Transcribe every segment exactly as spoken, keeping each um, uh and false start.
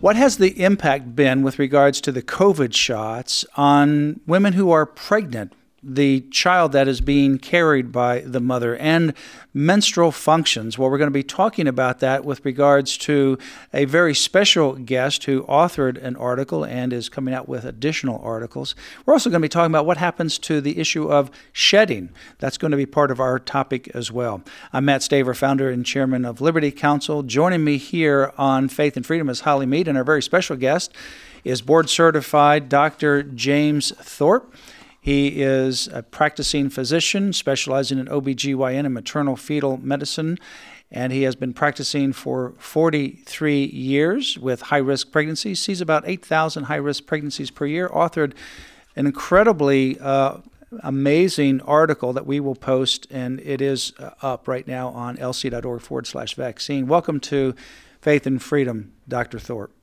What has the impact been with regards to the COVID shots on women who are pregnant, the child that is being carried by the mother, and menstrual functions? Well, we're going to be talking about that with regards to a very special guest who authored an article and is coming out with additional articles. We're also going to be talking about what happens to the issue of shedding. That's going to be part of our topic as well. I'm Matt Staver, founder and chairman of Liberty Counsel. Joining me here on Faith and Freedom is Holly Mead, and our very special guest is board-certified Doctor James Thorpe. He is a practicing physician specializing in O B G Y N and maternal fetal medicine, and he has been practicing for forty-three years with high-risk pregnancies, sees about eight thousand high-risk pregnancies per year, authored an incredibly uh, amazing article that we will post, and it is up right now on lc.org forward slash vaccine. Welcome to Faith and Freedom, Doctor Thorpe.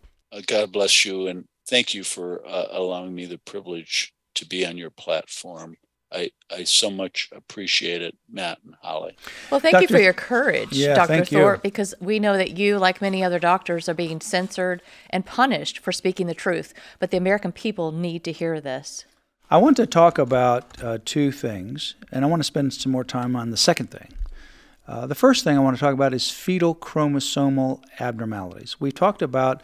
God bless you, and thank you for uh, allowing me the privilege to be on your platform. I, I so much appreciate it, Matt and Holly. Well, thank Doctor you for your courage, yeah, Doctor Thorpe, you. Because we know that you, like many other doctors, are being censored and punished for speaking the truth, but the American people need to hear this. I want to talk about uh, two things, and I want to spend some more time on the second thing. Uh, the first thing I want to talk about is fetal chromosomal abnormalities. We've talked about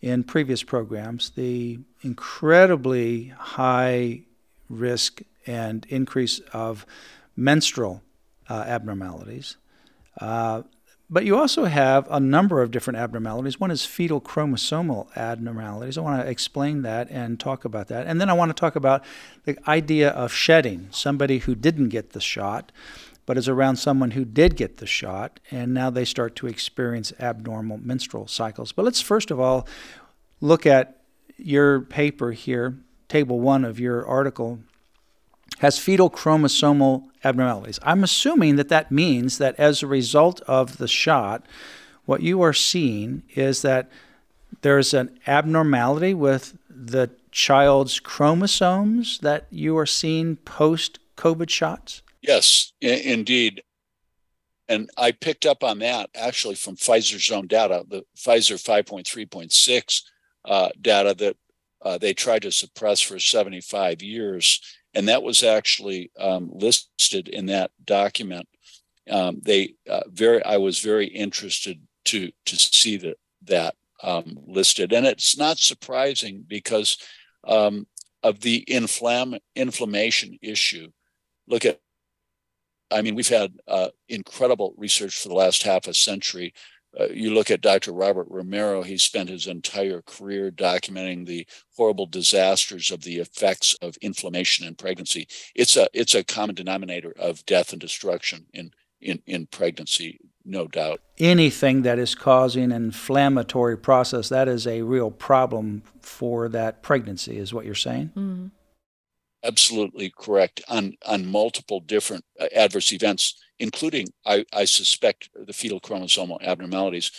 in previous programs the incredibly high risk and increase of menstrual uh, abnormalities. Uh, but you also have a number of different abnormalities. One is fetal chromosomal abnormalities. I want to explain that and talk about that. And then I want to talk about the idea of shedding, somebody who didn't get the shot, but is around someone who did get the shot, and now they start to experience abnormal menstrual cycles. But let's first of all look at your paper here, table one of your article, has fetal chromosomal abnormalities. I'm assuming that that means that as a result of the shot, what you are seeing is that there's an abnormality with the child's chromosomes that you are seeing post-COVID shots? Yes, I- indeed. And I picked up on that actually from Pfizer's own data, the Pfizer five point three point six uh, data that uh, they tried to suppress for seventy-five years. And that was actually um, listed in that document. Um, they uh, very, I was very interested to to see the, that um, listed. And it's not surprising because um, of the inflam- inflammation issue. Look at I mean, we've had uh, incredible research for the last half a century. Uh, you look at Doctor Robert Romero, he spent his entire career documenting the horrible disasters of the effects of inflammation in pregnancy. It's a it's a common denominator of death and destruction in, in, in pregnancy, no doubt. Anything that is causing an inflammatory process, that is a real problem for that pregnancy, is what you're saying? Mm-hmm. Absolutely correct on on multiple different adverse events, including, I, I suspect, the fetal chromosomal abnormalities.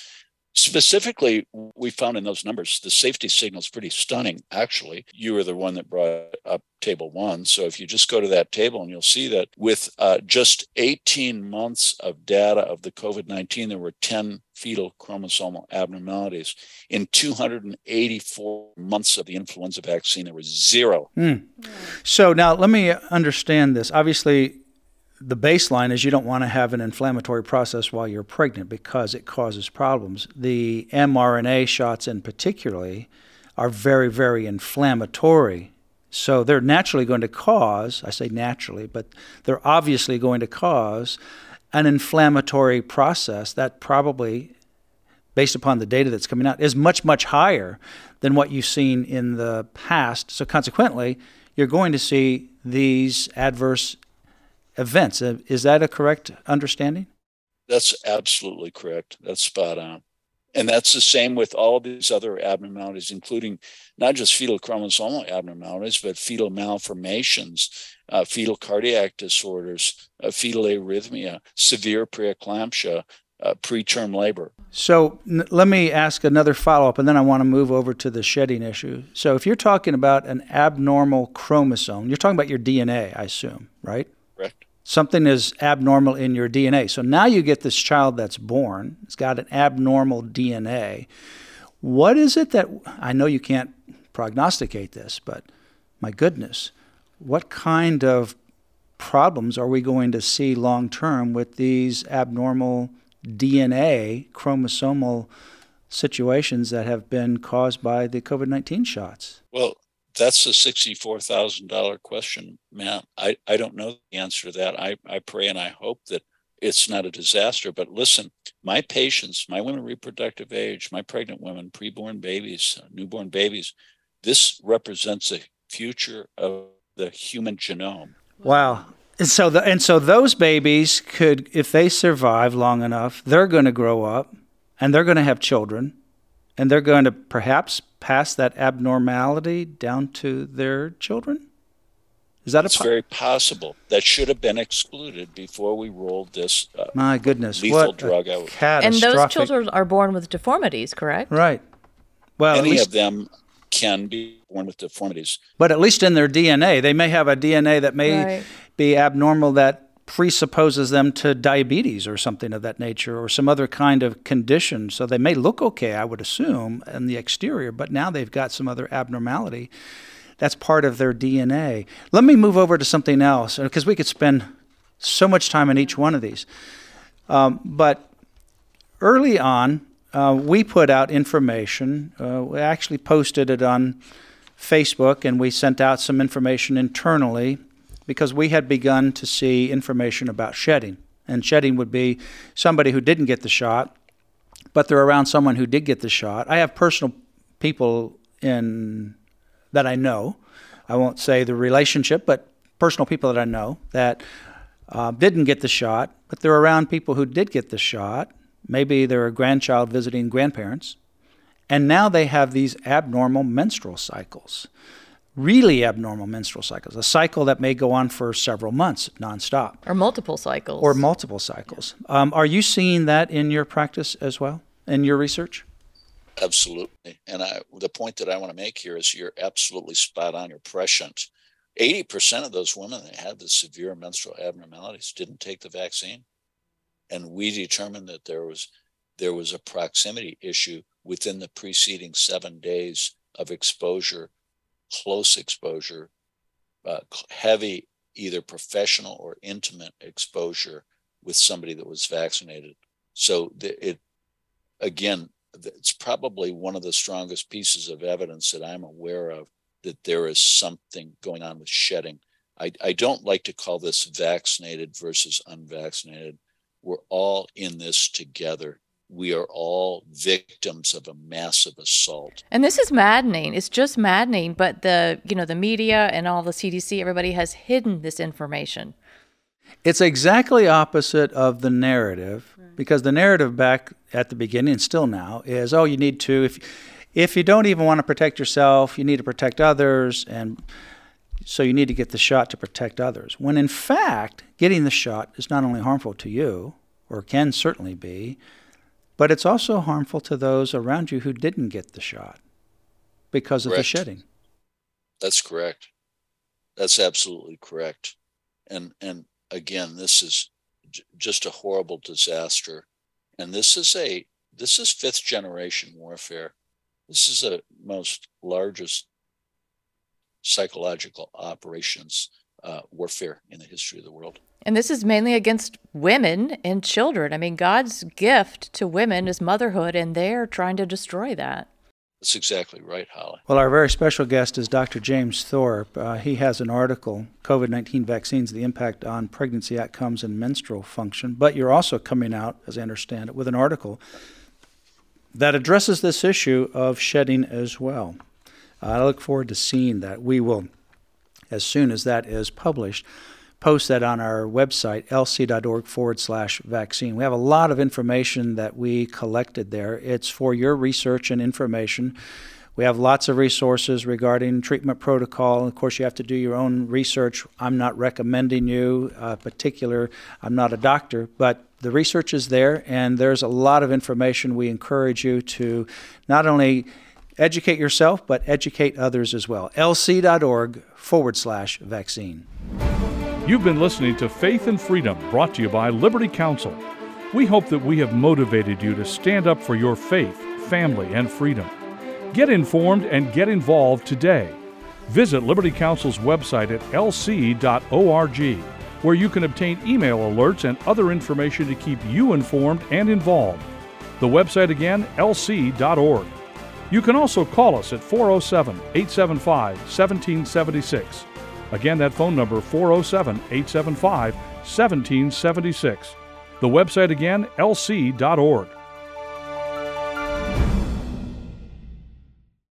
Specifically, we found in those numbers, the safety signal is pretty stunning, actually. You were the one that brought up table one. So if you just go to that table and you'll see that with uh, just eighteen months of data of the COVID nineteen, there were ten fetal chromosomal abnormalities. In two hundred eighty-four months of the influenza vaccine, there was zero. Mm. So now let me understand this. Obviously, the baseline is you don't want to have an inflammatory process while you're pregnant because it causes problems. The mRNA shots in particular are very, very inflammatory. So they're naturally going to cause, I say naturally, but they're obviously going to cause an inflammatory process that probably, based upon the data that's coming out, is much, much higher than what you've seen in the past. So consequently, you're going to see these adverse events. Is that a correct understanding? That's absolutely correct. That's spot on. And that's the same with all these other abnormalities, including not just fetal chromosomal abnormalities, but fetal malformations, uh, fetal cardiac disorders, uh, fetal arrhythmia, severe preeclampsia, uh, preterm labor. So n- let me ask another follow-up, and then I want to move over to the shedding issue. So if you're talking about an abnormal chromosome, you're talking about your D N A, I assume, right? Correct. Something is abnormal in your D N A. So now you get this child that's born. It's got an abnormal D N A. What is it that, I know you can't prognosticate this, but my goodness, what kind of problems are we going to see long-term with these abnormal D N A chromosomal situations that have been caused by the COVID nineteen shots? Well, that's a sixty-four thousand dollars question, Matt. I, I don't know the answer to that. I, I pray and I hope that it's not a disaster. But listen, my patients, my women of reproductive age, my pregnant women, preborn babies, newborn babies, this represents the future of the human genome. Wow. And so, the, and so those babies could, if they survive long enough, they're going to grow up and they're going to have children. And they're going to perhaps pass that abnormality down to their children? Is that it's a po- very possible. That should have been excluded before we rolled this uh, My goodness, lethal what drug a out. Catastrophic. And those children are born with deformities, correct? Right. Well, any at least- of them can be born with deformities. But at least in their D N A, they may have a D N A that may right. be abnormal that presupposes them to diabetes or something of that nature or some other kind of condition. So they may look okay, I would assume, in the exterior, but now they've got some other abnormality. That's part of their D N A. Let me move over to something else, because we could spend so much time on each one of these. Um, but early on, uh, we put out information. Uh, we actually posted it on Facebook, and we sent out some information internally because we had begun to see information about shedding. And shedding would be somebody who didn't get the shot, but they're around someone who did get the shot. I have personal people in that I know. I won't say the relationship, but personal people that I know that uh, didn't get the shot, but they're around people who did get the shot. Maybe they're a grandchild visiting grandparents. And now they have these abnormal menstrual cycles. Really abnormal menstrual cycles, a cycle that may go on for several months nonstop. Or multiple cycles. Or multiple cycles. Um, are you seeing that in your practice as well, in your research? Absolutely. And I, the point that I want to make here is you're absolutely spot on. You're prescient. eighty percent of those women that had the severe menstrual abnormalities didn't take the vaccine. And we determined that there was, there was a proximity issue within the preceding seven days of exposure, close exposure, uh, heavy, either professional or intimate exposure with somebody that was vaccinated. So th- it, again, th- it's probably one of the strongest pieces of evidence that I'm aware of that there is something going on with shedding. I, I don't like to call this vaccinated versus unvaccinated. We're all in this together. We are all victims of a massive assault. And this is maddening. It's just maddening. But the, you know, the media and all the C D C, everybody has hidden this information. It's exactly opposite of the narrative, right? Because the narrative back at the beginning and still now is, oh, you need to, if, if you don't even want to protect yourself, you need to protect others. And so you need to get the shot to protect others. When in fact, getting the shot is not only harmful to you, or can certainly be, but it's also harmful to those around you who didn't get the shot because of correct. The shedding. That's correct. That's absolutely correct. And and again, this is j- just a horrible disaster. And this is a this is fifth generation warfare. This is the most largest psychological operations uh, warfare in the history of the world. And this is mainly against women and children. I mean, God's gift to women is motherhood, and they're trying to destroy that. That's exactly right, Holly. Well, our very special guest is Doctor James Thorpe. Uh, he has an article, COVID nineteen Vaccines, the Impact on Pregnancy Outcomes and Menstrual Function. But you're also coming out, as I understand it, with an article that addresses this issue of shedding as well. Uh, I look forward to seeing that. We will, as soon as that is published, post that on our website, lc.org forward slash vaccine. We have a lot of information that we collected there. It's for your research and information. We have lots of resources regarding treatment protocol. Of course, you have to do your own research. I'm not recommending you uh, particular. I'm not a doctor, but the research is there, and there's a lot of information. We encourage you to not only educate yourself, but educate others as well. lc.org forward slash vaccine. You've been listening to Faith and Freedom, brought to you by Liberty Counsel. We hope that we have motivated you to stand up for your faith, family, and freedom. Get informed and get involved today. Visit Liberty Counsel's website at l c dot org, where you can obtain email alerts and other information to keep you informed and involved. The website again, l c dot org. You can also call us at four oh seven, eight seven five, one seven seven six. Again, that phone number, four oh seven, eight seven five, one seven seven six. The website again, l c dot org.